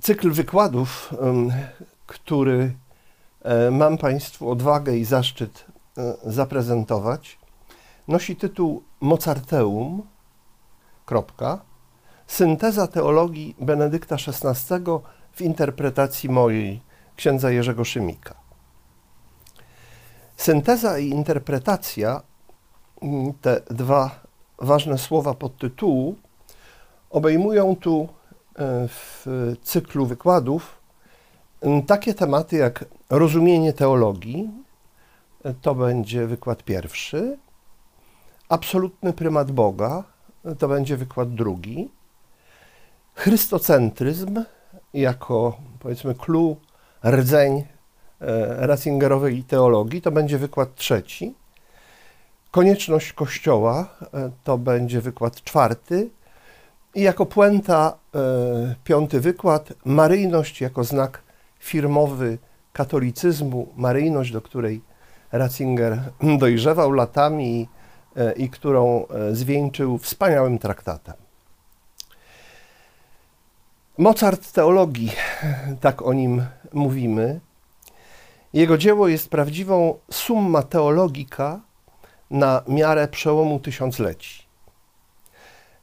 Cykl wykładów, który mam Państwu odwagę i zaszczyt zaprezentować, nosi tytuł Mozarteum, synteza teologii Benedykta XVI w interpretacji mojej, księdza Jerzego Szymika. Synteza i interpretacja, te dwa ważne słowa podtytułu, obejmują tu w cyklu wykładów takie tematy jak rozumienie teologii, to będzie wykład pierwszy, absolutny prymat Boga, to będzie wykład drugi, chrystocentryzm jako, powiedzmy, clou, rdzeń ratzingerowej teologii, to będzie wykład trzeci, konieczność Kościoła, to będzie wykład czwarty, i jako puenta piąty wykład, maryjność jako znak firmowy katolicyzmu, maryjność, do której Ratzinger dojrzewał latami i którą zwieńczył wspaniałym traktatem. Mozart teologii, tak o nim mówimy. Jego dzieło jest prawdziwą summa teologica na miarę przełomu tysiącleci.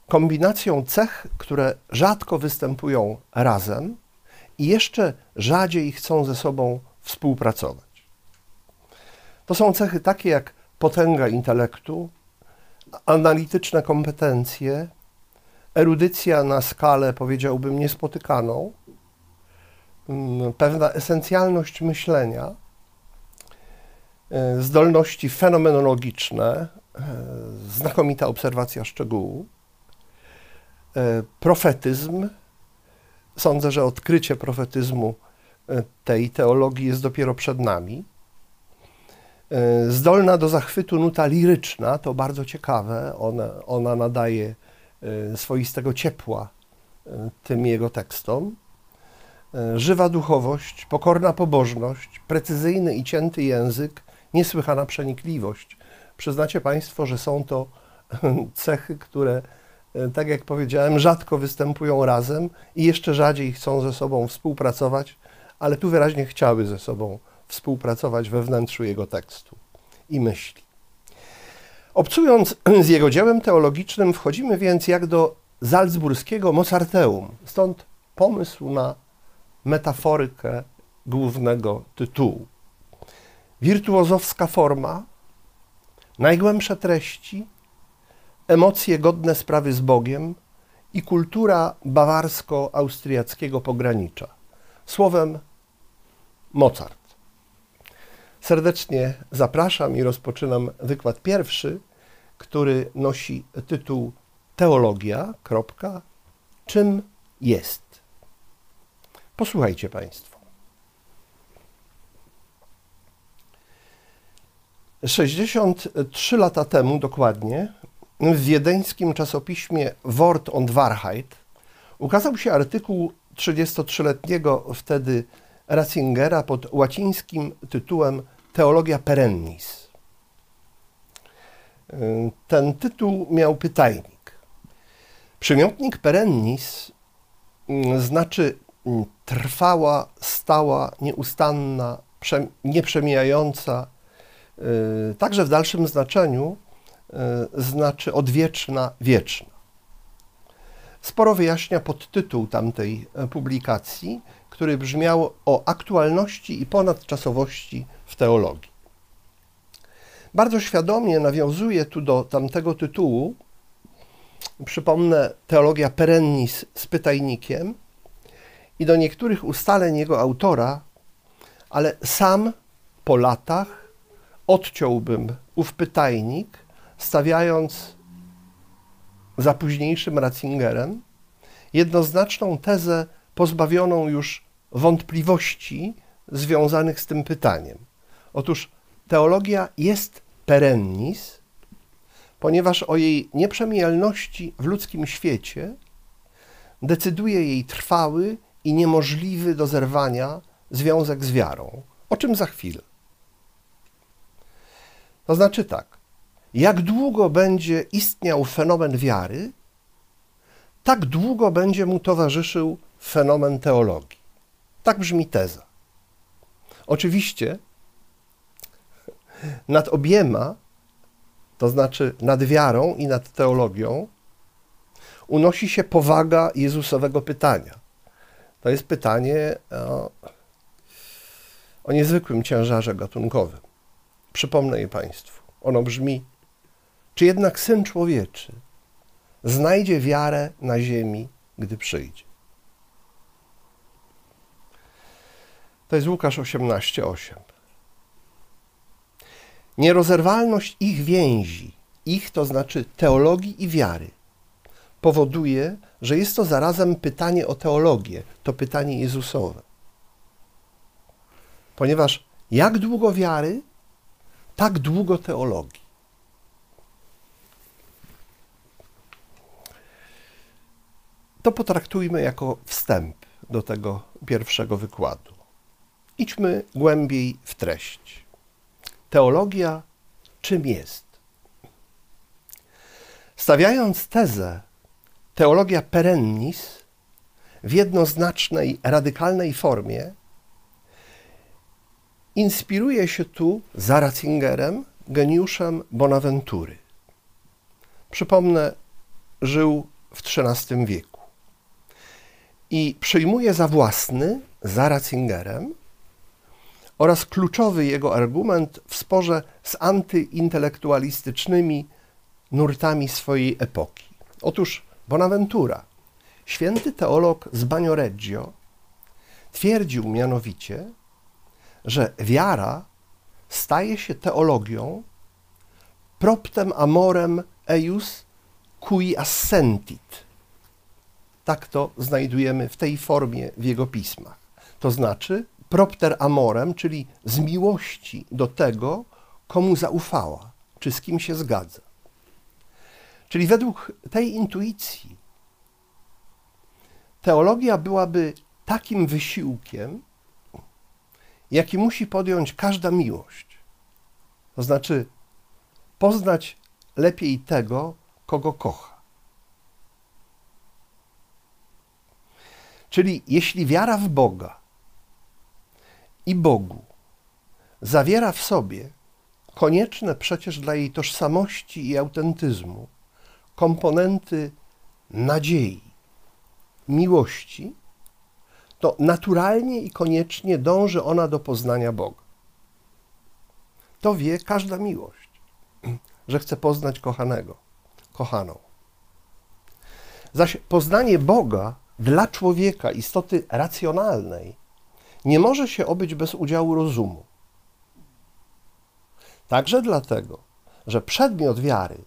Kombinacją cech, które rzadko występują razem i jeszcze rzadziej chcą ze sobą współpracować. To są cechy takie jak potęga intelektu, analityczne kompetencje, erudycja na skalę, powiedziałbym, niespotykaną, pewna esencjalność myślenia, zdolności fenomenologiczne, znakomita obserwacja szczegółów, profetyzm. Sądzę, że odkrycie profetyzmu tej teologii jest dopiero przed nami. Zdolna do zachwytu nuta liryczna, to bardzo ciekawe, ona nadaje swoistego ciepła tym jego tekstom. Żywa duchowość, pokorna pobożność, precyzyjny i cięty język, niesłychana przenikliwość. Przyznacie Państwo, że są to cechy, które, tak jak powiedziałem, rzadko występują razem i jeszcze rzadziej chcą ze sobą współpracować, ale tu wyraźnie chciały ze sobą współpracować we wnętrzu jego tekstu i myśli. Obcując z jego dziełem teologicznym, wchodzimy więc jak do salzburskiego Mozarteum, stąd pomysł na metaforykę głównego tytułu. Wirtuozowska forma, najgłębsze treści, emocje godne sprawy z Bogiem i kultura bawarsko-austriackiego pogranicza. Słowem Mozart. Serdecznie zapraszam i rozpoczynam wykład pierwszy, który nosi tytuł Teologia. Czym jest? Posłuchajcie Państwo. 63 lata temu dokładnie w wiedeńskim czasopiśmie Wort und Wahrheit ukazał się artykuł 33-letniego wtedy Ratzingera pod łacińskim tytułem Teologia perennis. Ten tytuł miał pytajnik. Przymiotnik perennis znaczy trwała, stała, nieustanna, nieprzemijająca, także w dalszym znaczeniu znaczy odwieczna, wieczna. Sporo wyjaśnia podtytuł tamtej publikacji, który brzmiał o aktualności i ponadczasowości w teologii. Bardzo świadomie nawiązuje tu do tamtego tytułu, przypomnę, Teologia perennis z pytajnikiem, i do niektórych ustaleń jego autora, ale sam po latach odciąłbym ów pytajnik, stawiając za późniejszym Ratzingerem jednoznaczną tezę pozbawioną już wątpliwości związanych z tym pytaniem. Otóż teologia jest perennis, ponieważ o jej nieprzemijalności w ludzkim świecie decyduje jej trwały i niemożliwy do zerwania związek z wiarą, o czym za chwilę. To znaczy tak, jak długo będzie istniał fenomen wiary, tak długo będzie mu towarzyszył fenomen teologii. Tak brzmi teza. Oczywiście nad obiema, to znaczy nad wiarą i nad teologią, unosi się powaga Jezusowego pytania. To jest pytanie o niezwykłym ciężarze gatunkowym. Przypomnę je Państwu. Ono brzmi: czy jednak Syn Człowieczy znajdzie wiarę na ziemi, gdy przyjdzie? To jest Łukasz 18:8. Nierozerwalność ich więzi, ich to znaczy teologii i wiary, powoduje, że jest to zarazem pytanie o teologię, to pytanie Jezusowe. Ponieważ jak długo wiary, tak długo teologii. To potraktujmy jako wstęp do tego pierwszego wykładu. Idźmy głębiej w treść. Teologia czym jest? Stawiając tezę teologia perennis w jednoznacznej, radykalnej formie, inspiruje się tu za Ratzingerem geniuszem Bonaventury. Przypomnę, żył w XIII wieku i przyjmuje za własny, za Ratzingerem, oraz kluczowy jego argument w sporze z antyintelektualistycznymi nurtami swojej epoki. Otóż Bonaventura, święty teolog z Bagnoregio, twierdził mianowicie, że wiara staje się teologią proptem amorem eius cui assentit. Tak to znajdujemy w tej formie w jego pismach. To znaczy propter amorem, czyli z miłości do tego, komu zaufała, czy z kim się zgadza. Czyli według tej intuicji teologia byłaby takim wysiłkiem, jaki musi podjąć każda miłość. To znaczy poznać lepiej tego, kogo kocha. Czyli jeśli wiara w Boga i Bogu zawiera w sobie konieczne przecież dla jej tożsamości i autentyzmu komponenty nadziei, miłości, to naturalnie i koniecznie dąży ona do poznania Boga. To wie każda miłość, że chce poznać kochanego, kochaną. Zaś poznanie Boga dla człowieka, istoty racjonalnej, nie może się obyć bez udziału rozumu. Także dlatego, że przedmiot wiary,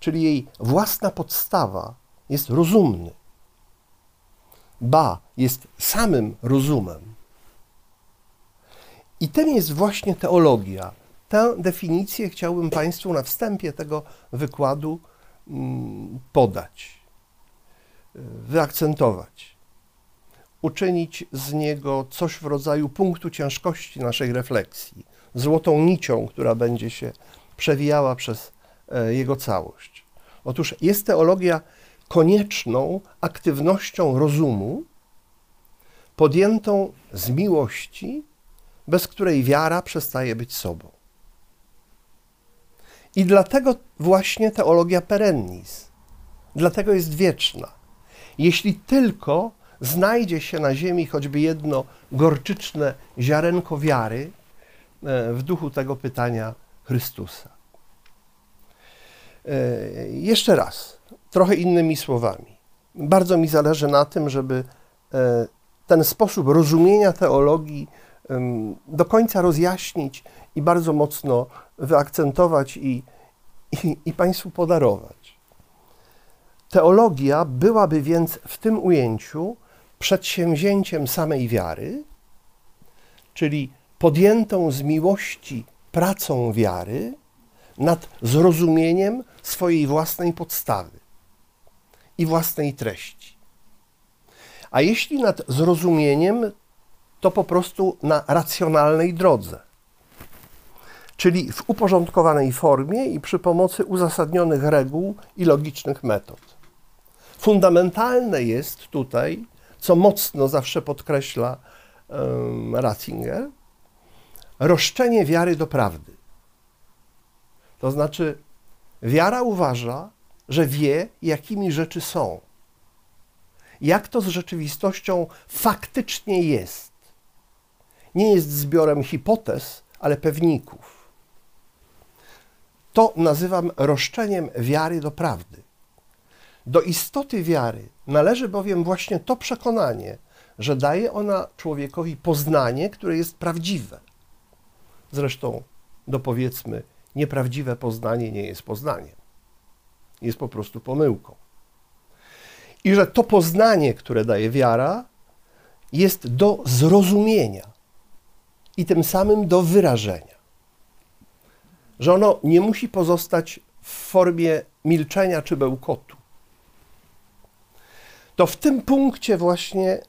czyli jej własna podstawa, jest rozumny. Ba, jest samym rozumem. I tym jest właśnie teologia. Tę definicję chciałbym Państwu na wstępie tego wykładu podać, wyakcentować, uczynić z niego coś w rodzaju punktu ciężkości naszej refleksji, złotą nicią, która będzie się przewijała przez jego całość. Otóż jest teologia konieczną aktywnością rozumu, podjętą z miłości, bez której wiara przestaje być sobą. I dlatego właśnie teologia perennis, dlatego jest wieczna. Jeśli tylko znajdzie się na ziemi choćby jedno gorczyczne ziarenko wiary w duchu tego pytania Chrystusa. Jeszcze raz, trochę innymi słowami. Bardzo mi zależy na tym, żeby ten sposób rozumienia teologii do końca rozjaśnić i bardzo mocno wyakcentować i Państwu podarować. Teologia byłaby więc w tym ujęciu przedsięwzięciem samej wiary, czyli podjętą z miłości pracą wiary nad zrozumieniem swojej własnej podstawy i własnej treści. A jeśli nad zrozumieniem, to po prostu na racjonalnej drodze, czyli w uporządkowanej formie i przy pomocy uzasadnionych reguł i logicznych metod. Fundamentalne jest tutaj co mocno zawsze podkreśla Ratzinger, roszczenie wiary do prawdy. To znaczy, wiara uważa, że wie, jakimi rzeczy są, jak to z rzeczywistością faktycznie jest. Nie jest zbiorem hipotez, ale pewników. To nazywam roszczeniem wiary do prawdy. Do istoty wiary należy bowiem właśnie to przekonanie, że daje ona człowiekowi poznanie, które jest prawdziwe. Zresztą, dopowiedzmy, nieprawdziwe poznanie nie jest poznaniem. Jest po prostu pomyłką. I że to poznanie, które daje wiara, jest do zrozumienia i tym samym do wyrażenia. Że ono nie musi pozostać w formie milczenia czy bełkotu. To w tym punkcie właśnie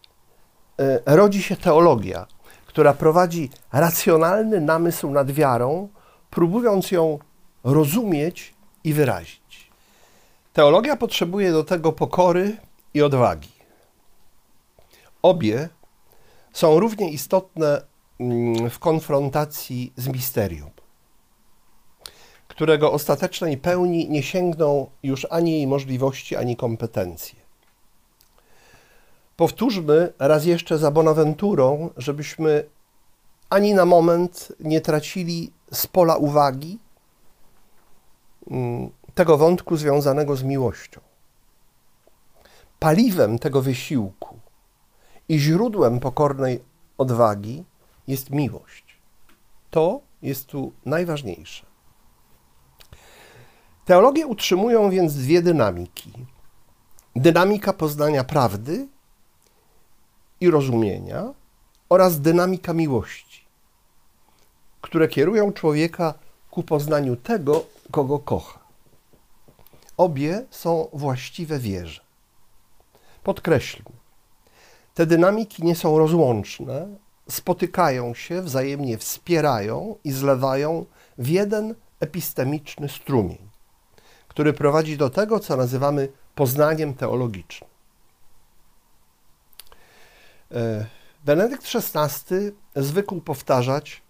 rodzi się teologia, która prowadzi racjonalny namysł nad wiarą, próbując ją rozumieć i wyrazić. Teologia potrzebuje do tego pokory i odwagi. Obie są równie istotne w konfrontacji z misterium, którego ostatecznej pełni nie sięgną już ani jej możliwości, ani kompetencje. Powtórzmy raz jeszcze za Bonaventurą, żebyśmy ani na moment nie tracili z pola uwagi tego wątku związanego z miłością. Paliwem tego wysiłku i źródłem pokornej odwagi jest miłość. To jest tu najważniejsze. Teologię utrzymują więc dwie dynamiki. Dynamika poznania prawdy i rozumienia oraz dynamika miłości, które kierują człowieka ku poznaniu tego, kogo kocha. Obie są właściwe wierze. Podkreślmy, te dynamiki nie są rozłączne, spotykają się, wzajemnie wspierają i zlewają w jeden epistemiczny strumień, który prowadzi do tego, co nazywamy poznaniem teologicznym. Benedykt XVI zwykł powtarzać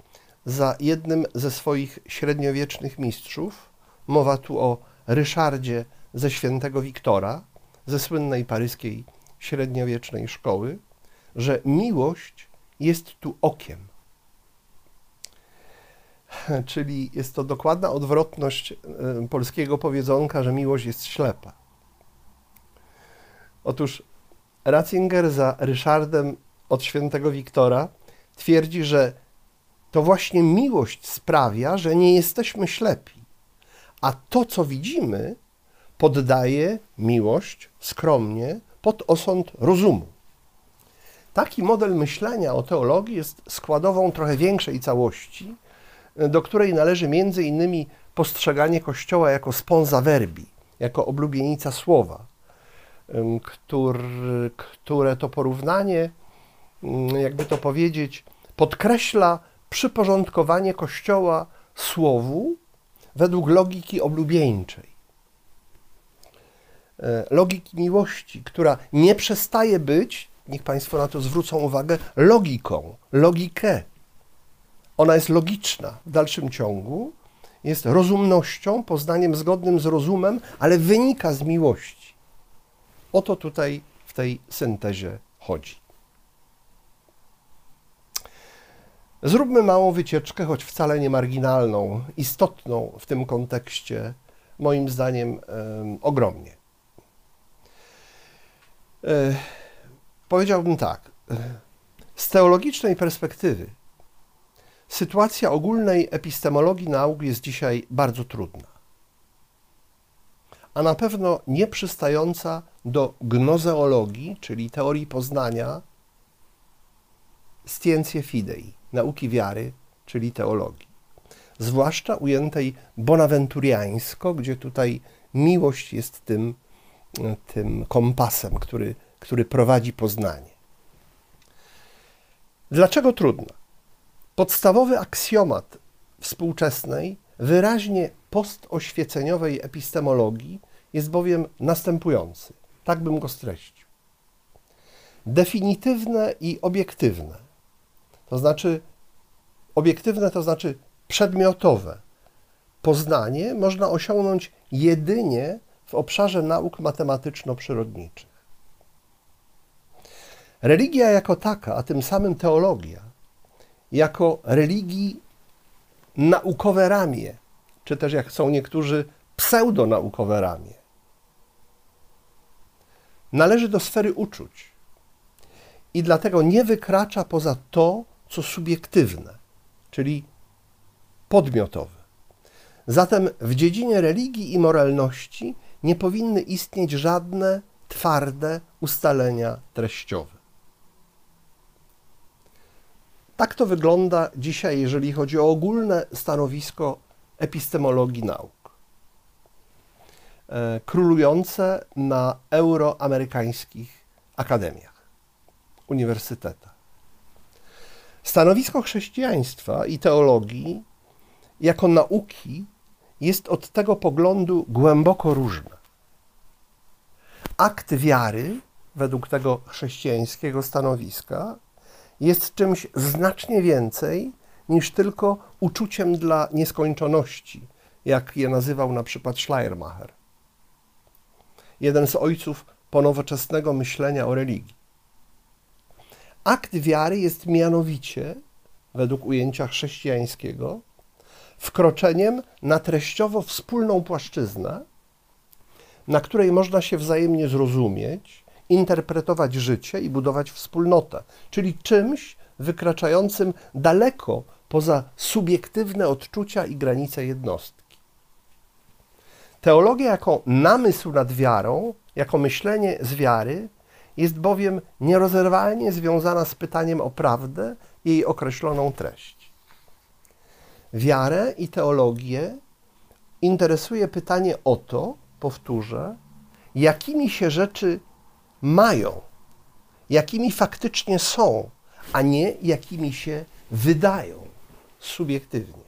za jednym ze swoich średniowiecznych mistrzów, mowa tu o Ryszardzie ze Świętego Wiktora, ze słynnej paryskiej średniowiecznej szkoły, że miłość jest tu okiem. Czyli jest to dokładna odwrotność polskiego powiedzonka, że miłość jest ślepa. Otóż Ratzinger za Ryszardem od Świętego Wiktora twierdzi, że to właśnie miłość sprawia, że nie jesteśmy ślepi, a to, co widzimy, poddaje miłość skromnie pod osąd rozumu. Taki model myślenia o teologii jest składową trochę większej całości, do której należy między innymi postrzeganie Kościoła jako sponsa verbi, jako oblubienica słowa, które to porównanie, jakby to powiedzieć, podkreśla przyporządkowanie Kościoła słowu według logiki oblubieńczej. Logiki miłości, która nie przestaje być, niech Państwo na to zwrócą uwagę, logiką, logikę. Ona jest logiczna w dalszym ciągu, jest rozumnością, poznaniem zgodnym z rozumem, ale wynika z miłości. O to tutaj w tej syntezie chodzi. Zróbmy małą wycieczkę, choć wcale nie marginalną, istotną w tym kontekście, moim zdaniem ogromnie. Powiedziałbym tak, z teologicznej perspektywy sytuacja ogólnej epistemologii nauk jest dzisiaj bardzo trudna, a na pewno nieprzystająca do gnozeologii, czyli teorii poznania, scientie fidei, nauki wiary, czyli teologii. Zwłaszcza ujętej bonawenturiańsko, gdzie tutaj miłość jest tym kompasem, który prowadzi poznanie. Dlaczego trudno? Podstawowy aksjomat współczesnej, wyraźnie postoświeceniowej epistemologii jest bowiem następujący. Tak bym go streścił. definitywne i obiektywne. To znaczy, obiektywne to znaczy przedmiotowe. Poznanie można osiągnąć jedynie w obszarze nauk matematyczno-przyrodniczych. Religia jako taka, a tym samym teologia, jako religii naukowe ramię, czy też jak są niektórzy pseudonaukowe ramię, należy do sfery uczuć i dlatego nie wykracza poza to, co subiektywne, czyli podmiotowe. Zatem w dziedzinie religii i moralności nie powinny istnieć żadne twarde ustalenia treściowe. Tak to wygląda dzisiaj, jeżeli chodzi o ogólne stanowisko epistemologii nauk, królujące na euroamerykańskich akademiach, uniwersytetach. Stanowisko chrześcijaństwa i teologii jako nauki jest od tego poglądu głęboko różne. Akt wiary, według tego chrześcijańskiego stanowiska, jest czymś znacznie więcej niż tylko uczuciem dla nieskończoności, jak je nazywał na przykład Schleiermacher, jeden z ojców ponowoczesnego myślenia o religii. Akt wiary jest mianowicie, według ujęcia chrześcijańskiego, wkroczeniem na treściowo wspólną płaszczyznę, na której można się wzajemnie zrozumieć, interpretować życie i budować wspólnotę, czyli czymś wykraczającym daleko poza subiektywne odczucia i granice jednostki. Teologia jako namysł nad wiarą, jako myślenie z wiary, jest bowiem nierozerwalnie związana z pytaniem o prawdę i jej określoną treść. Wiarę i teologię interesuje pytanie o to, powtórzę, jakimi się rzeczy mają, jakimi faktycznie są, a nie jakimi się wydają subiektywnie.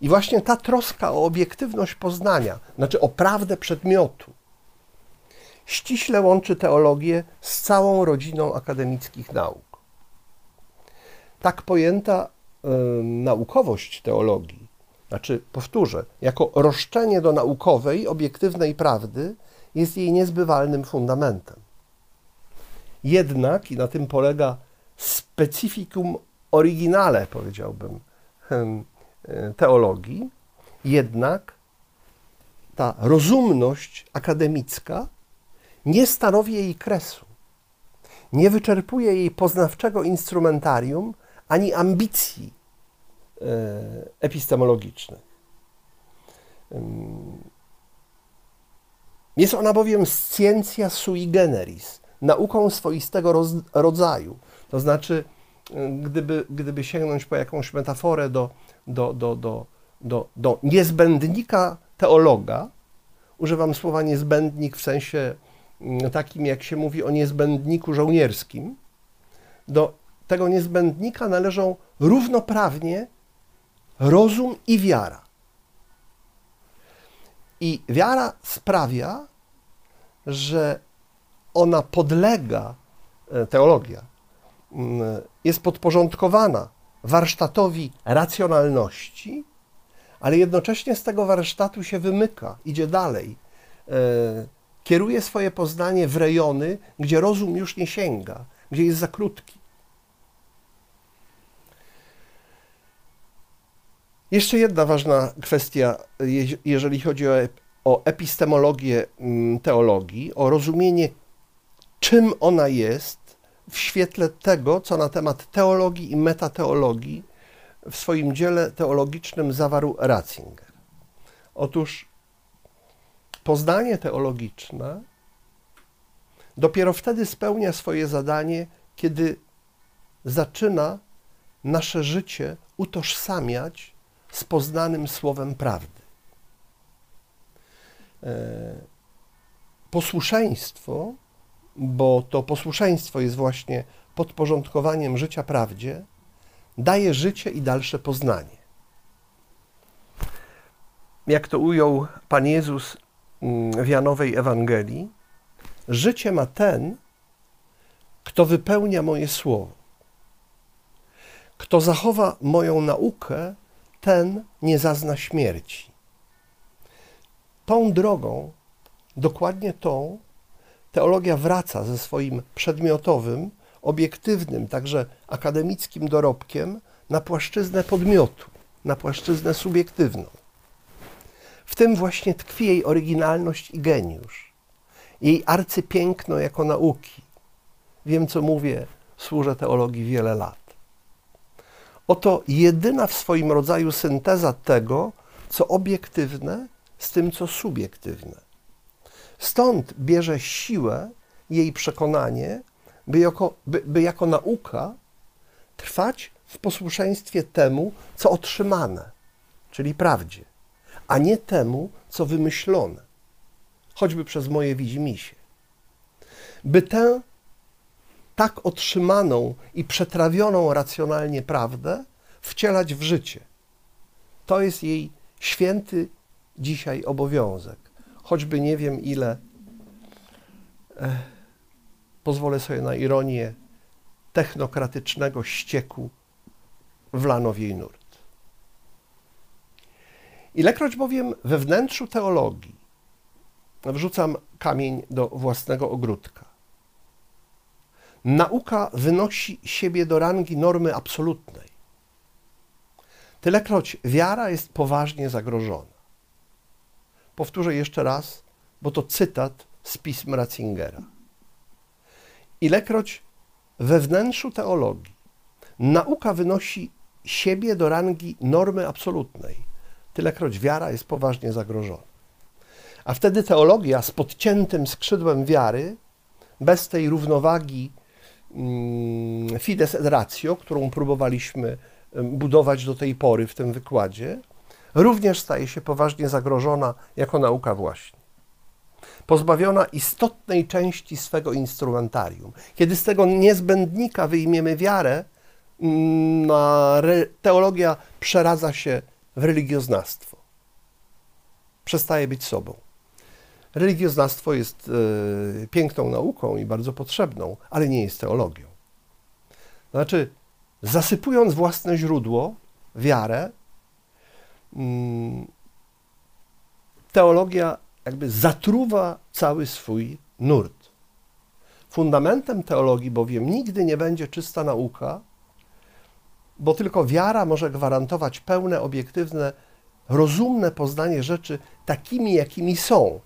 I właśnie ta troska o obiektywność poznania, znaczy o prawdę przedmiotu, ściśle łączy teologię z całą rodziną akademickich nauk. Tak pojęta naukowość teologii, znaczy, powtórzę, jako roszczenie do naukowej, obiektywnej prawdy, jest jej niezbywalnym fundamentem. Jednak, i na tym polega specyfikum originale, powiedziałbym, teologii, jednak ta rozumność akademicka nie stanowi jej kresu, nie wyczerpuje jej poznawczego instrumentarium ani ambicji epistemologicznych. Jest ona bowiem scientia sui generis, nauką swoistego rodzaju. To znaczy, gdyby sięgnąć po jakąś metaforę do niezbędnika teologa, używam słowa niezbędnik w sensie takim, jak się mówi o niezbędniku żołnierskim, do tego niezbędnika należą równoprawnie rozum i wiara. I wiara sprawia, że ona podlega, teologia jest podporządkowana warsztatowi racjonalności, ale jednocześnie z tego warsztatu się wymyka, idzie dalej, kieruje swoje poznanie w rejony, gdzie rozum już nie sięga, gdzie jest za krótki. Jeszcze jedna ważna kwestia, jeżeli chodzi o epistemologię teologii, o rozumienie, czym ona jest w świetle tego, co na temat teologii i metateologii w swoim dziele teologicznym zawarł Ratzinger. Otóż poznanie teologiczne dopiero wtedy spełnia swoje zadanie, kiedy zaczyna nasze życie utożsamiać z poznanym słowem prawdy. Posłuszeństwo, bo to posłuszeństwo jest właśnie podporządkowaniem życia prawdzie, daje życie i dalsze poznanie. Jak to ujął Pan Jezus w Janowej Ewangelii, życie ma ten, Kto wypełnia moje słowo, kto zachowa moją naukę, ten nie zazna śmierci. Tą drogą, dokładnie tą, teologia wraca ze swoim przedmiotowym, obiektywnym, także akademickim dorobkiem na płaszczyznę podmiotu, na płaszczyznę subiektywną. W tym właśnie tkwi jej oryginalność i geniusz, jej arcypiękno jako nauki. Wiem, co mówię, służę teologii wiele lat. Oto jedyna w swoim rodzaju synteza tego, co obiektywne, z tym, co subiektywne. Stąd bierze siłę jej przekonanie, by jako nauka trwać w posłuszeństwie temu, co otrzymane, czyli prawdzie, a nie temu, co wymyślone, choćby przez moje widzimisię. By tę tak otrzymaną i przetrawioną racjonalnie prawdę wcielać w życie. To jest jej święty dzisiaj obowiązek. Choćby nie wiem ile, pozwolę sobie na ironię, technokratycznego ścieku wlano w jej nurt. Ilekroć bowiem we wnętrzu teologii wrzucam kamień do własnego ogródka, nauka wynosi siebie do rangi normy absolutnej. Tylekroć wiara jest poważnie zagrożona. Powtórzę jeszcze raz, bo to cytat z pism Ratzingera. Ilekroć we wnętrzu teologii nauka wynosi siebie do rangi normy absolutnej, tylekroć wiara jest poważnie zagrożona. A wtedy teologia z podciętym skrzydłem wiary, bez tej równowagi fides et ratio, którą próbowaliśmy budować do tej pory w tym wykładzie, również staje się poważnie zagrożona jako nauka właśnie. Pozbawiona istotnej części swego instrumentarium. Kiedy z tego niezbędnika wyjmiemy wiarę, teologia przeradza się w religioznawstwo. Przestaje być sobą. Religioznawstwo jest piękną nauką i bardzo potrzebną, ale nie jest teologią. Znaczy, zasypując własne źródło, wiarę, teologia jakby zatruwa cały swój nurt. Fundamentem teologii bowiem nigdy nie będzie czysta nauka, bo tylko wiara może gwarantować pełne, obiektywne, rozumne poznanie rzeczy takimi, jakimi są,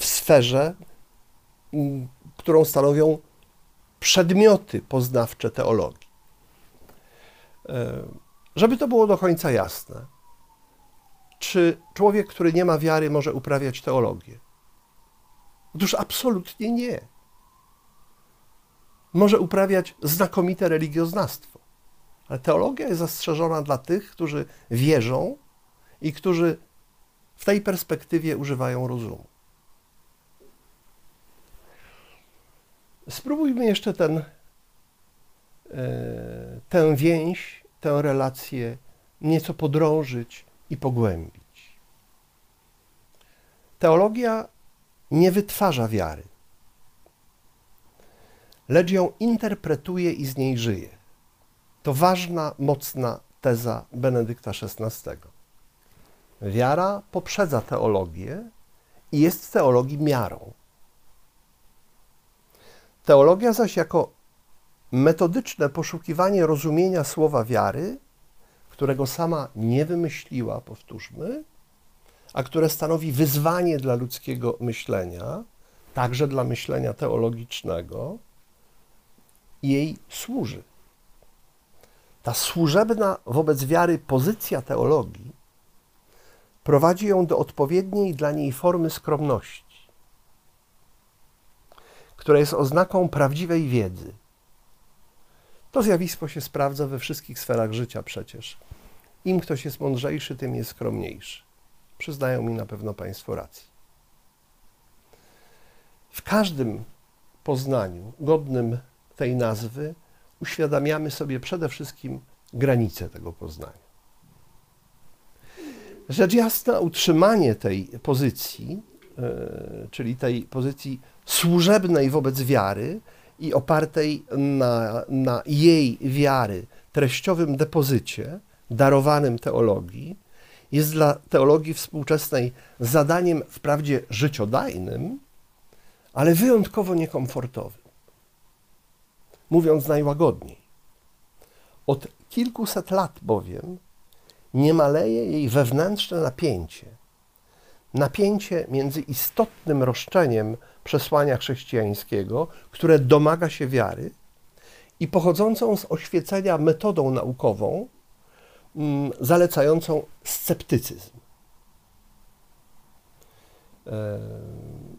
w sferze, którą stanowią przedmioty poznawcze teologii. Żeby to było do końca jasne, czy człowiek, który nie ma wiary, może uprawiać teologię? Otóż absolutnie nie. Może uprawiać znakomite religioznawstwo, ale teologia jest zastrzeżona dla tych, którzy wierzą i którzy w tej perspektywie używają rozumu. Spróbujmy jeszcze tę więź, tę relację nieco podrążyć i pogłębić. Teologia nie wytwarza wiary, lecz ją interpretuje i z niej żyje. To ważna, mocna teza Benedykta XVI. Wiara poprzedza teologię i jest teologii miarą. Teologia zaś jako metodyczne poszukiwanie rozumienia słowa wiary, którego sama nie wymyśliła, powtórzmy, a które stanowi wyzwanie dla ludzkiego myślenia, także dla myślenia teologicznego, jej służy. Ta służebna wobec wiary pozycja teologii prowadzi ją do odpowiedniej dla niej formy skromności, która jest oznaką prawdziwej wiedzy. To zjawisko się sprawdza we wszystkich sferach życia przecież. Im ktoś jest mądrzejszy, tym jest skromniejszy. Przyznają mi na pewno Państwo rację. W każdym poznaniu godnym tej nazwy uświadamiamy sobie przede wszystkim granice tego poznania. Rzecz jasna, utrzymanie tej pozycji, czyli tej pozycji służebnej wobec wiary, i opartej na jej wiary treściowym depozycie, darowanym teologii, jest dla teologii współczesnej zadaniem wprawdzie życiodajnym, ale wyjątkowo niekomfortowym. Mówiąc najłagodniej, od kilkuset lat bowiem nie maleje jej wewnętrzne napięcie. Napięcie między istotnym roszczeniem przesłania chrześcijańskiego, które domaga się wiary, i pochodzącą z oświecenia metodą naukową zalecającą sceptycyzm.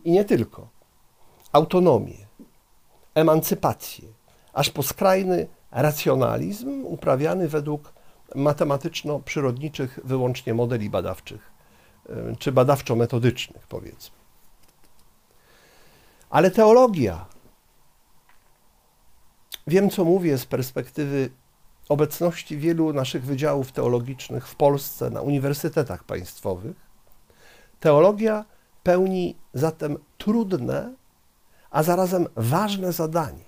I nie tylko. Autonomię, emancypację, aż po skrajny racjonalizm uprawiany według matematyczno-przyrodniczych wyłącznie modeli badawczych, czy badawczo-metodycznych, powiedzmy. Ale teologia, wiem co mówię z perspektywy obecności wielu naszych wydziałów teologicznych w Polsce, na uniwersytetach państwowych, teologia pełni zatem trudne, a zarazem ważne zadanie.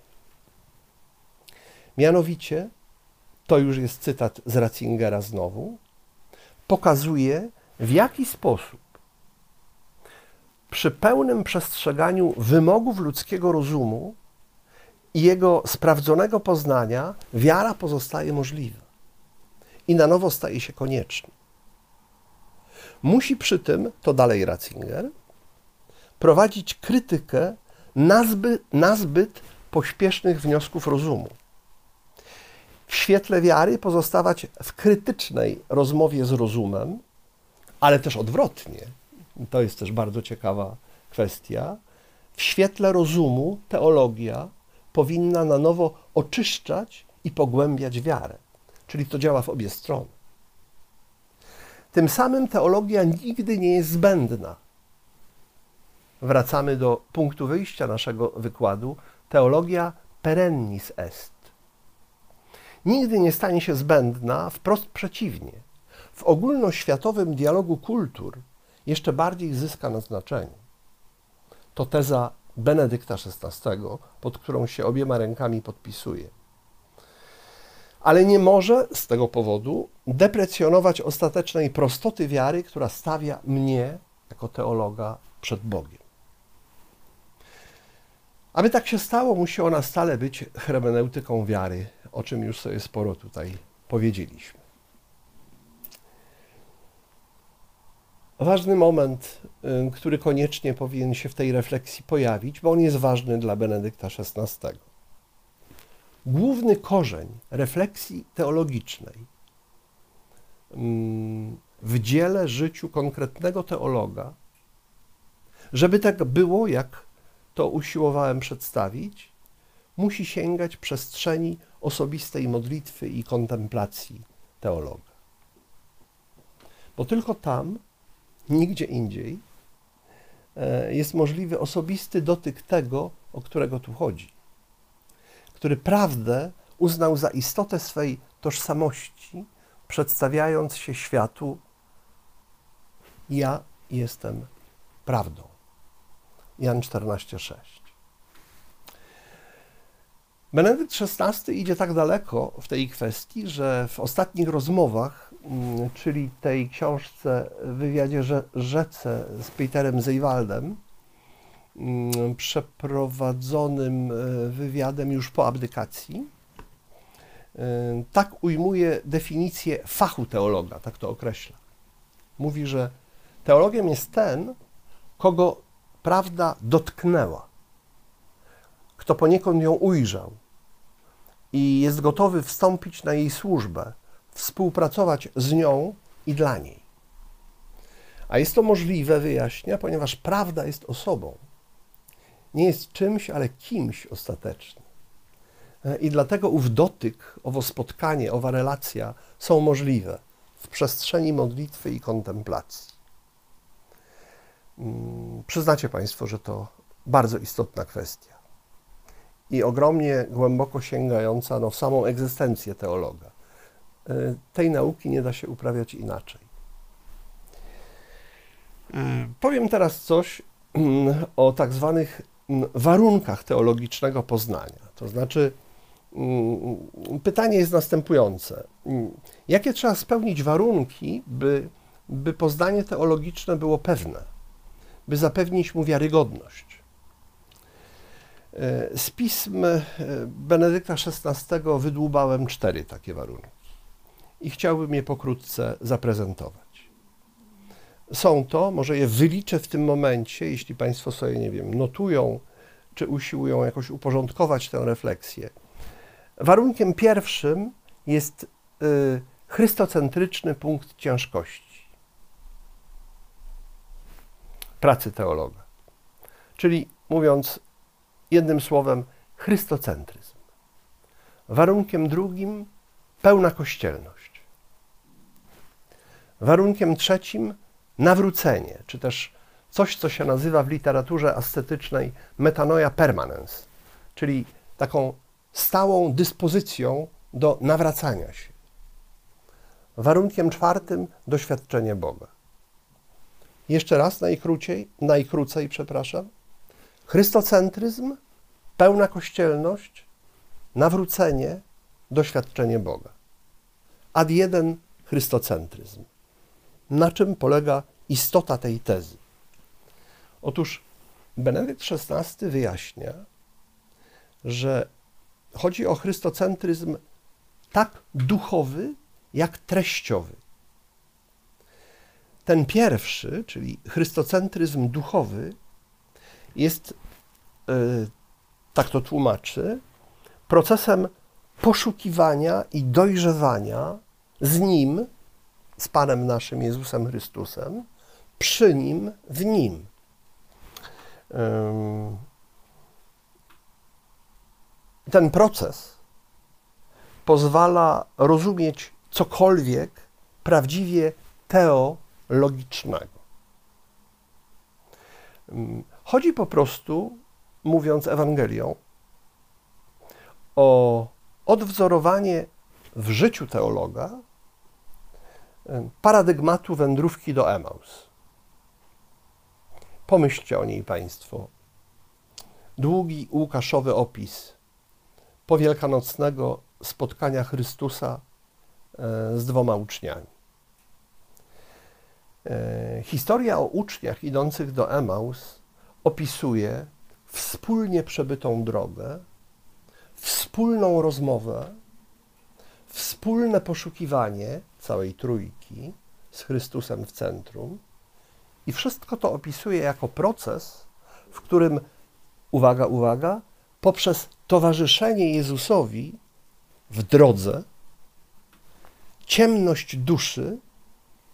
Mianowicie, to już jest cytat z Ratzingera znowu, pokazuje, w jaki sposób przy pełnym przestrzeganiu wymogów ludzkiego rozumu i jego sprawdzonego poznania wiara pozostaje możliwa i na nowo staje się konieczna. Musi przy tym, to dalej Ratzinger, prowadzić krytykę nazbyt pośpiesznych wniosków rozumu. W świetle wiary pozostawać w krytycznej rozmowie z rozumem, ale też odwrotnie, to jest też bardzo ciekawa kwestia, w świetle rozumu teologia powinna na nowo oczyszczać i pogłębiać wiarę. Czyli to działa w obie strony. Tym samym teologia nigdy nie jest zbędna. Wracamy do punktu wyjścia naszego wykładu. Teologia perennis est. Nigdy nie stanie się zbędna, wprost przeciwnie. W ogólnoświatowym dialogu kultur jeszcze bardziej zyska na znaczeniu. To teza Benedykta XVI, pod którą się obiema rękami podpisuje. Ale nie może z tego powodu deprecjonować ostatecznej prostoty wiary, która stawia mnie, jako teologa, przed Bogiem. Aby tak się stało, musi ona stale być hermeneutyką wiary, o czym już sobie sporo tutaj powiedzieliśmy. Ważny moment, który koniecznie powinien się w tej refleksji pojawić, bo on jest ważny dla Benedykta XVI. Główny korzeń refleksji teologicznej w dziele, życiu konkretnego teologa, żeby tak było, jak to usiłowałem przedstawić, musi sięgać przestrzeni osobistej modlitwy i kontemplacji teologa. Bo tylko tam, nigdzie indziej, jest możliwy osobisty dotyk tego, o którego tu chodzi, który prawdę uznał za istotę swej tożsamości, przedstawiając się światu: ja jestem prawdą. Jan 14,6. Benedykt XVI idzie tak daleko w tej kwestii, że w ostatnich rozmowach, czyli tej książce, wywiadzie Rzece z Peterem Zejwaldem, przeprowadzonym wywiadem już po abdykacji, tak ujmuje definicję fachu teologa, tak to określa. Mówi, że teologiem jest ten, kogo prawda dotknęła, kto poniekąd ją ujrzał i jest gotowy wstąpić na jej służbę, współpracować z nią i dla niej. A jest to możliwe, wyjaśnia, ponieważ prawda jest osobą. Nie jest czymś, ale kimś ostatecznie. I dlatego ów dotyk, owo spotkanie, owa relacja są możliwe w przestrzeni modlitwy i kontemplacji. Przyznacie Państwo, że to bardzo istotna kwestia i ogromnie głęboko sięgająca w samą egzystencję teologa. Tej nauki nie da się uprawiać inaczej. Powiem teraz coś o tak zwanych warunkach teologicznego poznania. To znaczy, pytanie jest następujące. Jakie trzeba spełnić warunki, by poznanie teologiczne było pewne, by zapewnić mu wiarygodność? Z pism Benedykta XVI wydłubałem 4 takie warunki i chciałbym je pokrótce zaprezentować. Są to, może je wyliczę w tym momencie, jeśli Państwo sobie, nie wiem, notują, czy usiłują jakoś uporządkować tę refleksję. Warunkiem pierwszym jest chrystocentryczny punkt ciężkości pracy teologa, czyli mówiąc jednym słowem chrystocentryzm. Warunkiem drugim pełna kościelność. Warunkiem trzecim nawrócenie, czy też coś, co się nazywa w literaturze ascetycznej metanoia permanens, czyli taką stałą dyspozycją do nawracania się. Warunkiem czwartym doświadczenie Boga. Jeszcze raz najkrócej, chrystocentryzm, pełna kościelność, nawrócenie, doświadczenie Boga. Ad jeden chrystocentryzm. Na czym polega istota tej tezy? Otóż Benedykt XVI wyjaśnia, że chodzi o chrystocentryzm tak duchowy, jak treściowy. Ten pierwszy, czyli chrystocentryzm duchowy, jest, tak to tłumaczy, procesem poszukiwania i dojrzewania z Nim, z Panem naszym Jezusem Chrystusem, przy Nim, w Nim. Ten proces pozwala rozumieć cokolwiek prawdziwie teologicznego. Chodzi po prostu, mówiąc Ewangelią, o odwzorowanie w życiu teologa paradygmatu wędrówki do Emaus. Pomyślcie o niej Państwo. Długi łukaszowy opis powielkanocnego spotkania Chrystusa z 2 uczniami. Historia o uczniach idących do Emaus opisuje wspólnie przebytą drogę, wspólną rozmowę, wspólne poszukiwanie całej trójki z Chrystusem w centrum i wszystko to opisuje jako proces, w którym, uwaga, uwaga, poprzez towarzyszenie Jezusowi w drodze ciemność duszy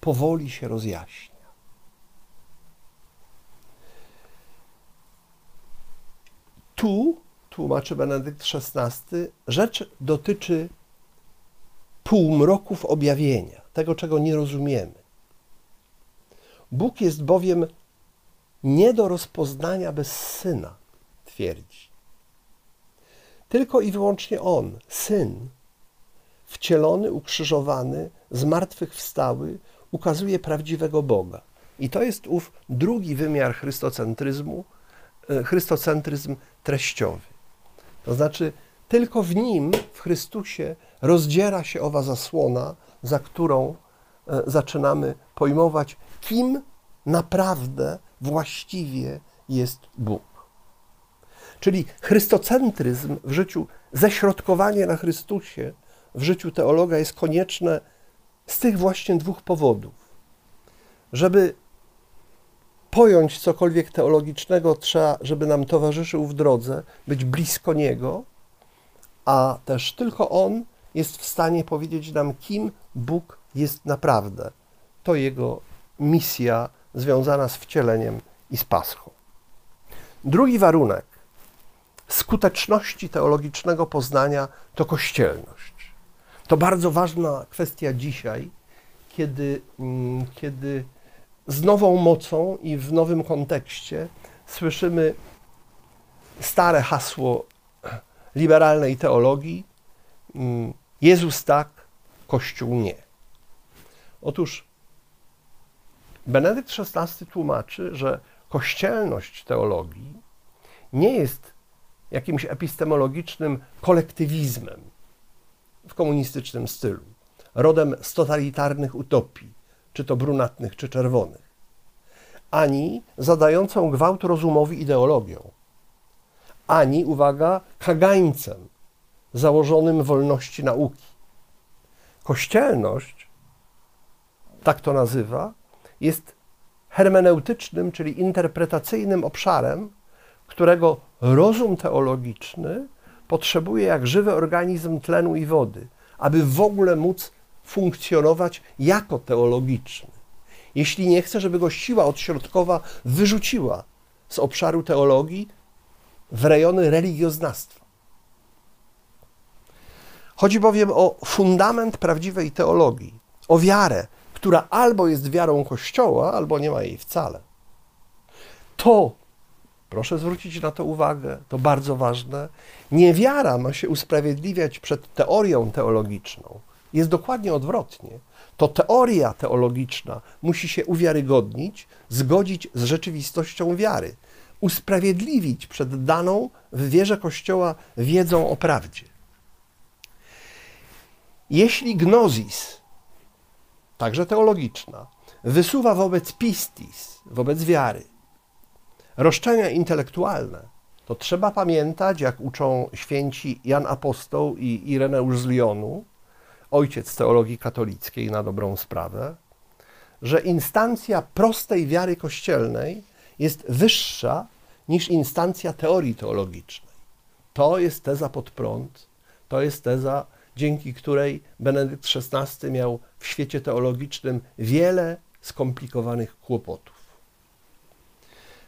powoli się rozjaśnia. Tu, tłumaczy Benedykt XVI, rzecz dotyczy półmroków objawienia, tego, czego nie rozumiemy. Bóg jest bowiem nie do rozpoznania bez Syna, twierdzi. Tylko i wyłącznie On, Syn, wcielony, ukrzyżowany, zmartwychwstały, ukazuje prawdziwego Boga. I to jest ów drugi wymiar chrystocentryzmu, chrystocentryzm treściowy. To znaczy, tylko w Nim, w Chrystusie, rozdziera się owa zasłona, za którą zaczynamy pojmować, kim naprawdę, właściwie jest Bóg. Czyli chrystocentryzm w życiu, ześrodkowanie na Chrystusie w życiu teologa jest konieczne z tych właśnie 2 powodów. Żeby pojąć cokolwiek teologicznego, trzeba, żeby nam towarzyszył w drodze, być blisko Niego, a też tylko On jest w stanie powiedzieć nam, kim Bóg jest naprawdę. To Jego misja związana z wcieleniem i z Paschą. Drugi warunek skuteczności teologicznego poznania to kościelność. To bardzo ważna kwestia dzisiaj, kiedy z nową mocą i w nowym kontekście słyszymy stare hasło liberalnej teologii: Jezus tak, Kościół nie. Otóż Benedykt XVI tłumaczy, że kościelność teologii nie jest jakimś epistemologicznym kolektywizmem w komunistycznym stylu, rodem z totalitarnych utopii, czy to brunatnych, czy czerwonych, ani zadającą gwałt rozumowi ideologią, ani, uwaga, kagańcem założonym wolności nauki. Kościelność, tak to nazywa, jest hermeneutycznym, czyli interpretacyjnym obszarem, którego rozum teologiczny potrzebuje jak żywy organizm tlenu i wody, aby w ogóle móc funkcjonować jako teologiczny. Jeśli nie chce, żeby go siła odśrodkowa wyrzuciła z obszaru teologii w rejony religioznawstwa. Chodzi bowiem o fundament prawdziwej teologii, o wiarę, która albo jest wiarą Kościoła, albo nie ma jej wcale. To, proszę zwrócić na to uwagę, to bardzo ważne, niewiara ma się usprawiedliwiać przed teorią teologiczną. Jest dokładnie odwrotnie. To teoria teologiczna musi się uwiarygodnić, zgodzić z rzeczywistością wiary, usprawiedliwić przed daną w wierze Kościoła wiedzą o prawdzie. Jeśli gnozis, także teologiczna, wysuwa wobec pistis, wobec wiary, roszczenia intelektualne, to trzeba pamiętać, jak uczą święci Jan Apostoł i Ireneusz z Lyonu, ojciec teologii katolickiej na dobrą sprawę, że instancja prostej wiary kościelnej jest wyższa niż instancja teorii teologicznej. To jest teza pod prąd, to jest teza, dzięki której Benedykt XVI miał w świecie teologicznym wiele skomplikowanych kłopotów.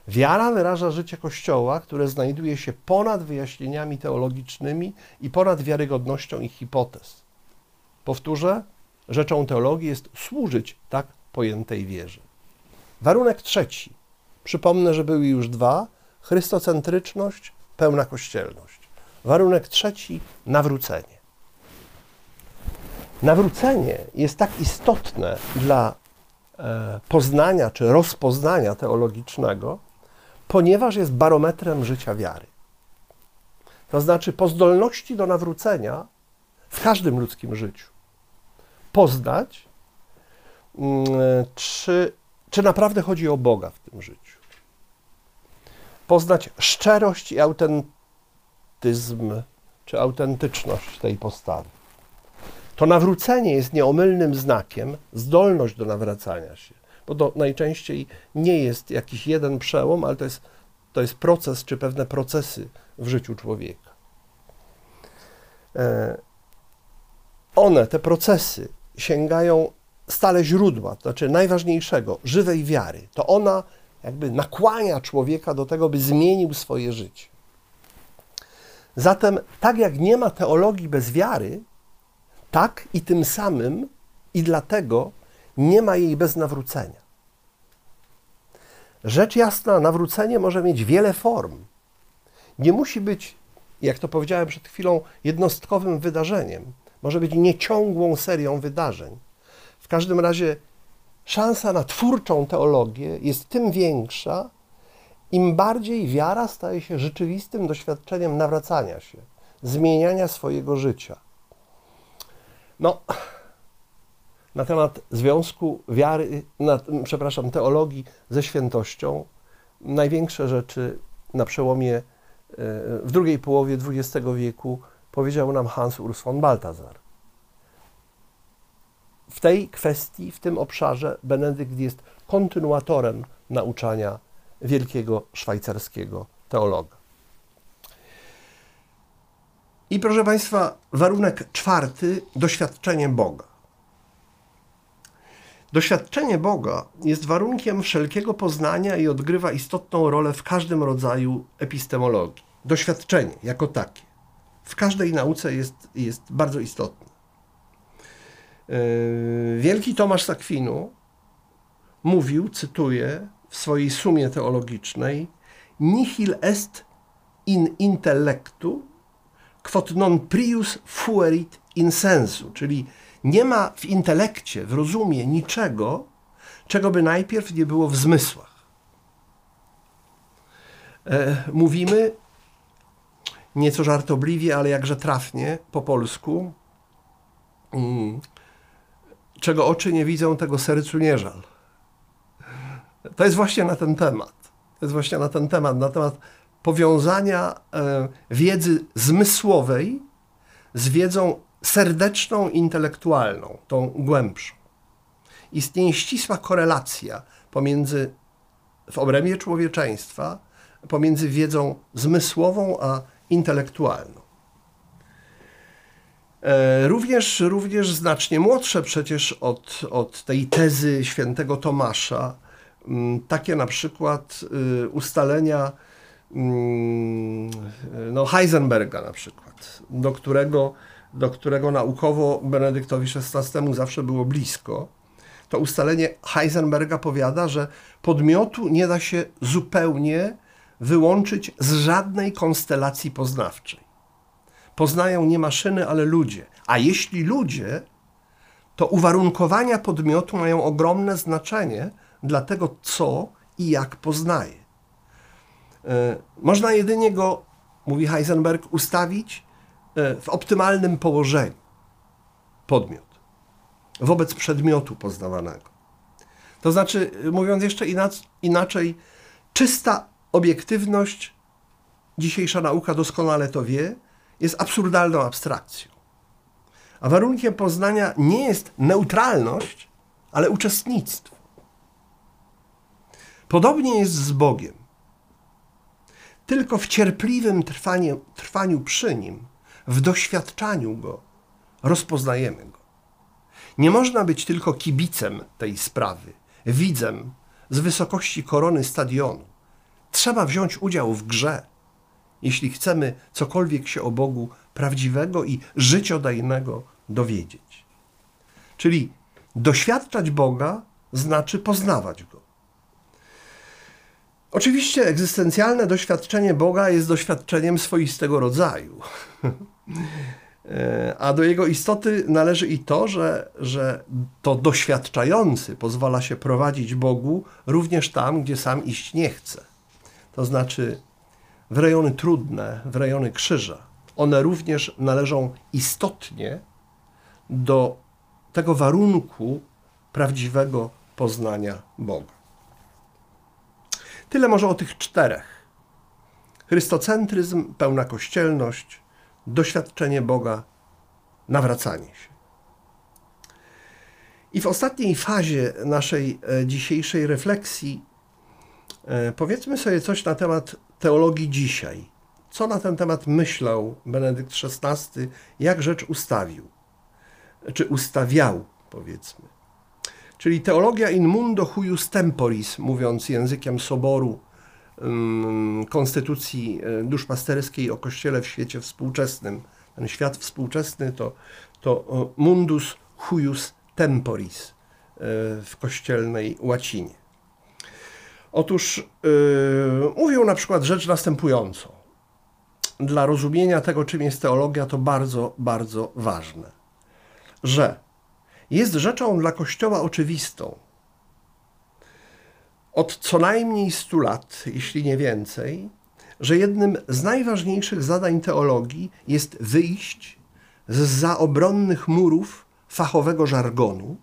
Wiara wyraża życie Kościoła, które znajduje się ponad wyjaśnieniami teologicznymi i ponad wiarygodnością ich hipotez. Powtórzę, rzeczą teologii jest służyć tak pojętej wierze. Warunek trzeci. Przypomnę, że były już dwa. Chrystocentryczność, pełna kościelność. Warunek trzeci. Nawrócenie. Nawrócenie jest tak istotne dla poznania czy rozpoznania teologicznego, ponieważ jest barometrem życia wiary. To znaczy po zdolności do nawrócenia w każdym ludzkim życiu poznać, czy naprawdę chodzi o Boga w tym życiu. Poznać szczerość i autentyzm, czy autentyczność tej postawy. To nawrócenie jest nieomylnym znakiem, zdolność do nawracania się, bo to najczęściej nie jest jakiś jeden przełom, ale to jest proces czy pewne procesy w życiu człowieka. One, te procesy, sięgają stale źródła, to znaczy najważniejszego, żywej wiary. To ona jakby nakłania człowieka do tego, by zmienił swoje życie. Zatem tak jak nie ma teologii bez wiary, tak i tym samym i dlatego nie ma jej bez nawrócenia. Rzecz jasna, nawrócenie może mieć wiele form. Nie musi być, jak to powiedziałem przed chwilą, jednostkowym wydarzeniem. Może być nieciągłą serią wydarzeń. W każdym razie szansa na twórczą teologię jest tym większa, im bardziej wiara staje się rzeczywistym doświadczeniem nawracania się, zmieniania swojego życia. No, na temat związku wiary, teologii ze świętością, największe rzeczy na przełomie w drugiej połowie XX wieku powiedział nam Hans Urs von Balthasar. W tej kwestii, w tym obszarze Benedykt jest kontynuatorem nauczania wielkiego szwajcarskiego teologa. I proszę Państwa, warunek czwarty, doświadczenie Boga. Doświadczenie Boga jest warunkiem wszelkiego poznania i odgrywa istotną rolę w każdym rodzaju epistemologii. Doświadczenie jako takie w każdej nauce jest bardzo istotne. Wielki Tomasz z Akwinu mówił, cytuję, w swojej sumie teologicznej: nihil est in intellectu quod non prius fuerit in sensu, czyli nie ma w intelekcie, w rozumie niczego, czego by najpierw nie było w zmysłach. mówimy nieco żartobliwie, ale jakże trafnie po polsku, czego oczy nie widzą, tego sercu nie żal. To jest właśnie na ten temat. To jest właśnie na temat powiązania wiedzy zmysłowej z wiedzą serdeczną, intelektualną, tą głębszą. Istnieje ścisła korelacja pomiędzy, w obrębie człowieczeństwa, pomiędzy wiedzą zmysłową a intelektualną. Również znacznie młodsze przecież od tej tezy świętego Tomasza, takie na przykład ustalenia Heisenberga na przykład, do którego naukowo Benedyktowi XVI zawsze było blisko. To ustalenie Heisenberga powiada, że podmiotu nie da się zupełnie wyłączyć z żadnej konstelacji poznawczej. Poznają nie maszyny, ale ludzie. A jeśli ludzie, to uwarunkowania podmiotu mają ogromne znaczenie dla tego, co i jak poznaje. Można jedynie go, mówi Heisenberg, ustawić w optymalnym położeniu. Podmiot. Wobec przedmiotu poznawanego. To znaczy, mówiąc jeszcze inaczej, czysta obiektywność, dzisiejsza nauka doskonale to wie, jest absurdalną abstrakcją. A warunkiem poznania nie jest neutralność, ale uczestnictwo. Podobnie jest z Bogiem. Tylko w cierpliwym trwaniu przy Nim, w doświadczaniu Go, rozpoznajemy Go. Nie można być tylko kibicem tej sprawy, widzem z wysokości korony stadionu. Trzeba wziąć udział w grze, jeśli chcemy cokolwiek się o Bogu prawdziwego i życiodajnego dowiedzieć. Czyli doświadczać Boga znaczy poznawać Go. Oczywiście egzystencjalne doświadczenie Boga jest doświadczeniem swoistego rodzaju. A do jego istoty należy i to, że to doświadczający pozwala się prowadzić Bogu również tam, gdzie sam iść nie chce. To znaczy w rejony trudne, w rejony krzyża. One również należą istotnie do tego warunku prawdziwego poznania Boga. Tyle może o tych czterech. Chrystocentryzm, pełna kościelność, doświadczenie Boga, nawracanie się. I w ostatniej fazie naszej dzisiejszej refleksji powiedzmy sobie coś na temat teologii dzisiaj. Co na ten temat myślał Benedykt XVI, jak rzecz ustawił, czy ustawiał, powiedzmy. Czyli teologia in mundo huius temporis, mówiąc językiem soboru konstytucji duszpasterskiej o Kościele w świecie współczesnym. Ten świat współczesny to mundus huius temporis w kościelnej łacinie. Otóż mówił na przykład rzecz następującą. Dla rozumienia tego, czym jest teologia, to bardzo, bardzo ważne, że jest rzeczą dla Kościoła oczywistą. Od co najmniej 100 lat, jeśli nie więcej, że jednym z najważniejszych zadań teologii jest wyjść zza obronnych murów fachowego żargonu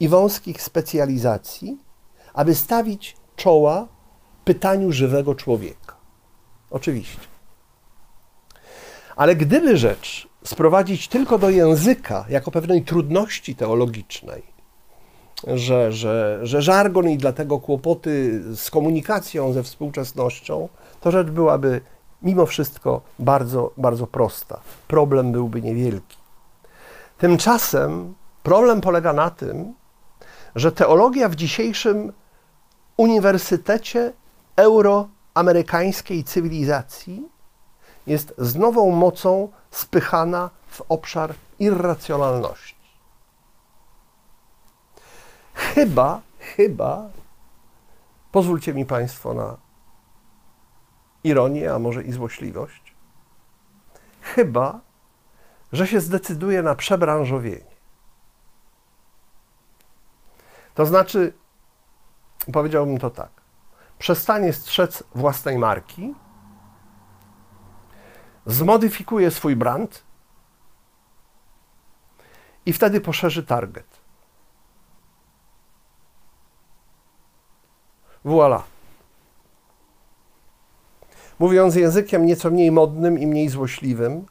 i wąskich specjalizacji, aby stawić czoła pytaniu żywego człowieka. Oczywiście. Ale gdyby rzecz sprowadzić tylko do języka, jako pewnej trudności teologicznej, że żargon i dlatego kłopoty z komunikacją, ze współczesnością, to rzecz byłaby mimo wszystko bardzo, bardzo prosta. Problem byłby niewielki. Tymczasem problem polega na tym, że teologia w dzisiejszym uniwersytecie euroamerykańskiej cywilizacji jest z nową mocą spychana w obszar irracjonalności. Chyba, pozwólcie mi Państwo na ironię, a może i złośliwość, chyba, że się zdecyduje na przebranżowienie. To znaczy, powiedziałbym to tak, przestanie strzec własnej marki, zmodyfikuje swój brand i wtedy poszerzy target. Voilà. Mówiąc językiem nieco mniej modnym i mniej złośliwym,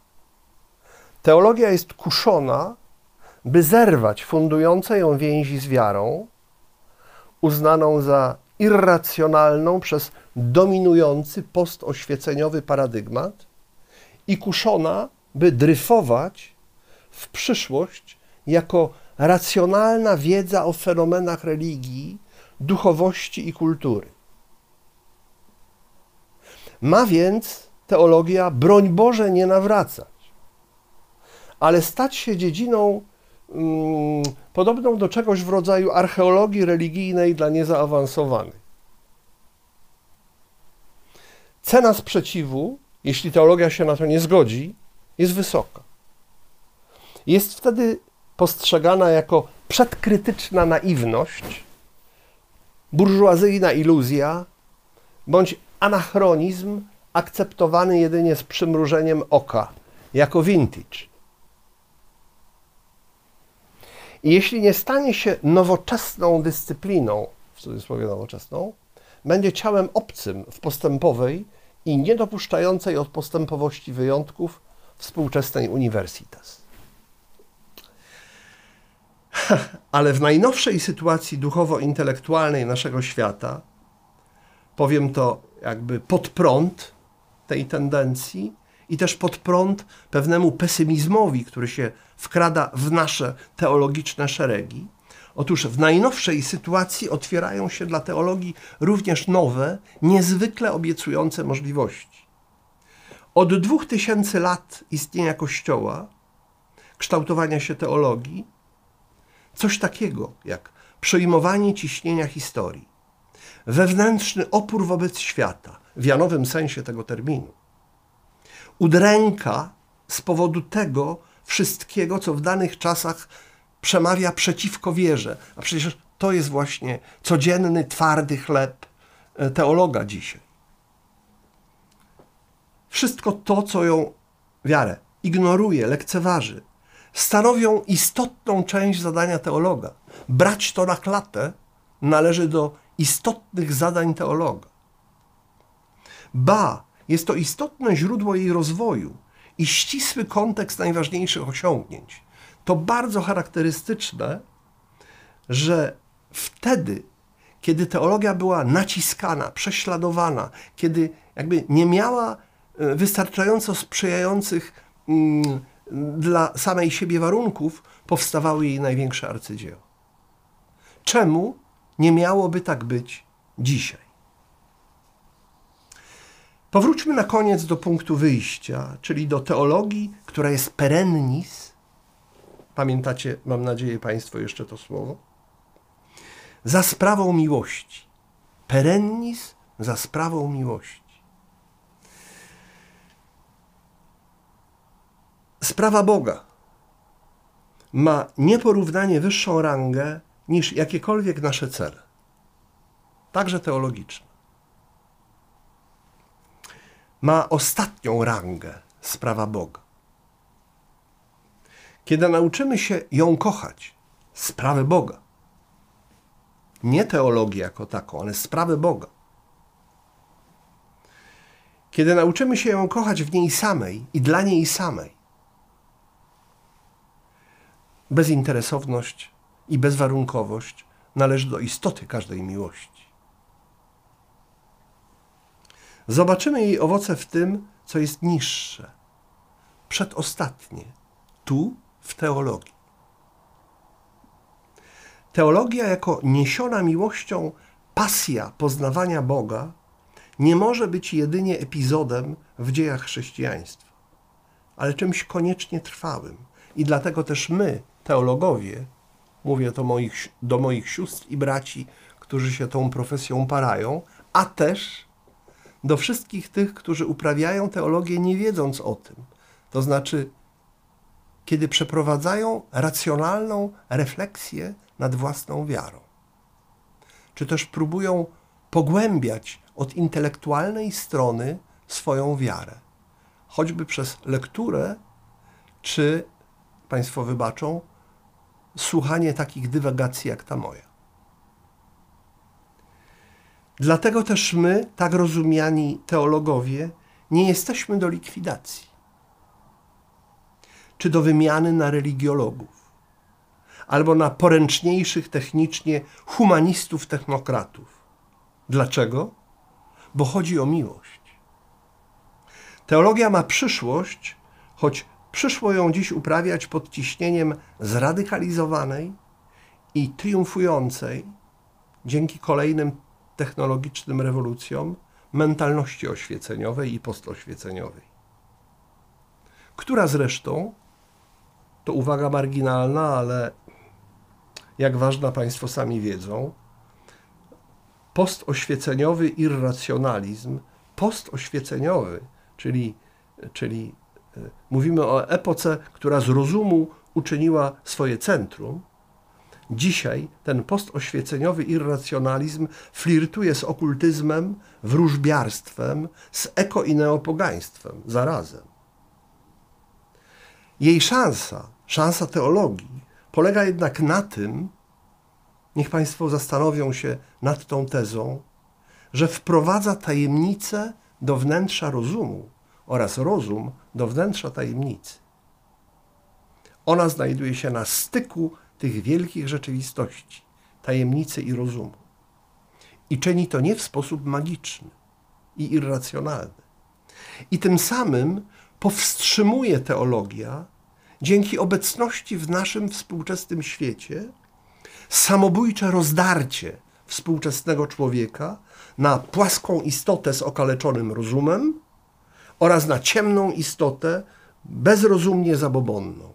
teologia jest kuszona, by zerwać fundujące ją więzi z wiarą, uznaną za irracjonalną przez dominujący postoświeceniowy paradygmat i kuszona, by dryfować w przyszłość jako racjonalna wiedza o fenomenach religii, duchowości i kultury. Ma więc teologia, broń Boże, nie nawracać, ale stać się dziedziną podobną do czegoś w rodzaju archeologii religijnej dla niezaawansowanych. Cena sprzeciwu, jeśli teologia się na to nie zgodzi, jest wysoka. Jest wtedy postrzegana jako przedkrytyczna naiwność, burżuazyjna iluzja bądź anachronizm akceptowany jedynie z przymrużeniem oka, jako vintage. I jeśli nie stanie się nowoczesną dyscypliną, w cudzysłowie nowoczesną, będzie ciałem obcym w postępowej i niedopuszczającej od postępowości wyjątków współczesnej universitas. Ale w najnowszej sytuacji duchowo-intelektualnej naszego świata, powiem to jakby pod prąd tej tendencji i też pod prąd pewnemu pesymizmowi, który się wkrada w nasze teologiczne szeregi. Otóż w najnowszej sytuacji otwierają się dla teologii również nowe, niezwykle obiecujące możliwości. Od 2000 lat istnienia Kościoła, kształtowania się teologii, coś takiego jak przejmowanie ciśnienia historii, wewnętrzny opór wobec świata, w janowym sensie tego terminu, udręka z powodu tego wszystkiego, co w danych czasach przemawia przeciwko wierze. A przecież to jest właśnie codzienny, twardy chleb teologa dzisiaj. Wszystko to, co ją wiarę ignoruje, lekceważy, stanowią istotną część zadania teologa. Brać to na klatę należy do istotnych zadań teologa. Ba, jest to istotne źródło jej rozwoju i ścisły kontekst najważniejszych osiągnięć. To bardzo charakterystyczne, że wtedy, kiedy teologia była naciskana, prześladowana, kiedy jakby nie miała wystarczająco sprzyjających dla samej siebie warunków, powstawały jej największe arcydzieła. Czemu nie miałoby tak być dzisiaj? Powróćmy na koniec do punktu wyjścia, czyli do teologii, która jest perennis. Pamiętacie, mam nadzieję, Państwo jeszcze to słowo. Za sprawą miłości. Perennis za sprawą miłości. Sprawa Boga ma nieporównanie wyższą rangę niż jakiekolwiek nasze cele. Także teologiczne. Ma ostatnią rangę, sprawa Boga. Kiedy nauczymy się ją kochać, sprawę Boga, nie teologię jako taką, ale sprawę Boga, kiedy nauczymy się ją kochać w niej samej i dla niej samej, bezinteresowność i bezwarunkowość należy do istoty każdej miłości. Zobaczymy jej owoce w tym, co jest niższe, przedostatnie, tu w teologii. Teologia jako niesiona miłością pasja poznawania Boga nie może być jedynie epizodem w dziejach chrześcijaństwa, ale czymś koniecznie trwałym. I dlatego też my, teologowie, mówię to do moich sióstr i braci, którzy się tą profesją parają, a też do wszystkich tych, którzy uprawiają teologię nie wiedząc o tym. To znaczy, kiedy przeprowadzają racjonalną refleksję nad własną wiarą. Czy też próbują pogłębiać od intelektualnej strony swoją wiarę, choćby przez lekturę, czy, Państwo wybaczą, słuchanie takich dywagacji jak ta moja. Dlatego też my, tak rozumiani teologowie, nie jesteśmy do likwidacji, czy do wymiany na religiologów, albo na poręczniejszych technicznie humanistów-technokratów. Dlaczego? Bo chodzi o miłość. Teologia ma przyszłość, choć przyszło ją dziś uprawiać pod ciśnieniem zradykalizowanej i triumfującej, dzięki kolejnym technologicznym rewolucjom, mentalności oświeceniowej i postoświeceniowej. Która zresztą, to uwaga marginalna, ale jak ważna Państwo sami wiedzą, postoświeceniowy irracjonalizm, postoświeceniowy, czyli mówimy o epoce, która z rozumu uczyniła swoje centrum. Dzisiaj ten postoświeceniowy irracjonalizm flirtuje z okultyzmem, wróżbiarstwem, z eko- i neopogaństwem zarazem. Jej szansa teologii polega jednak na tym, niech Państwo zastanowią się nad tą tezą, że wprowadza tajemnicę do wnętrza rozumu oraz rozum do wnętrza tajemnicy. Ona znajduje się na styku tych wielkich rzeczywistości, tajemnicy i rozumu. I czyni to nie w sposób magiczny i irracjonalny. I tym samym powstrzymuje teologia, dzięki obecności w naszym współczesnym świecie, samobójcze rozdarcie współczesnego człowieka na płaską istotę z okaleczonym rozumem oraz na ciemną istotę bezrozumnie zabobonną.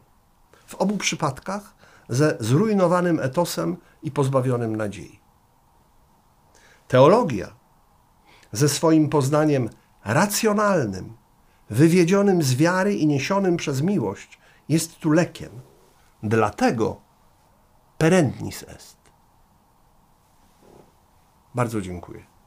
W obu przypadkach ze zrujnowanym etosem i pozbawionym nadziei. Teologia ze swoim poznaniem racjonalnym, wywiedzionym z wiary i niesionym przez miłość jest tu lekiem. Dlatego perennis est. Bardzo dziękuję.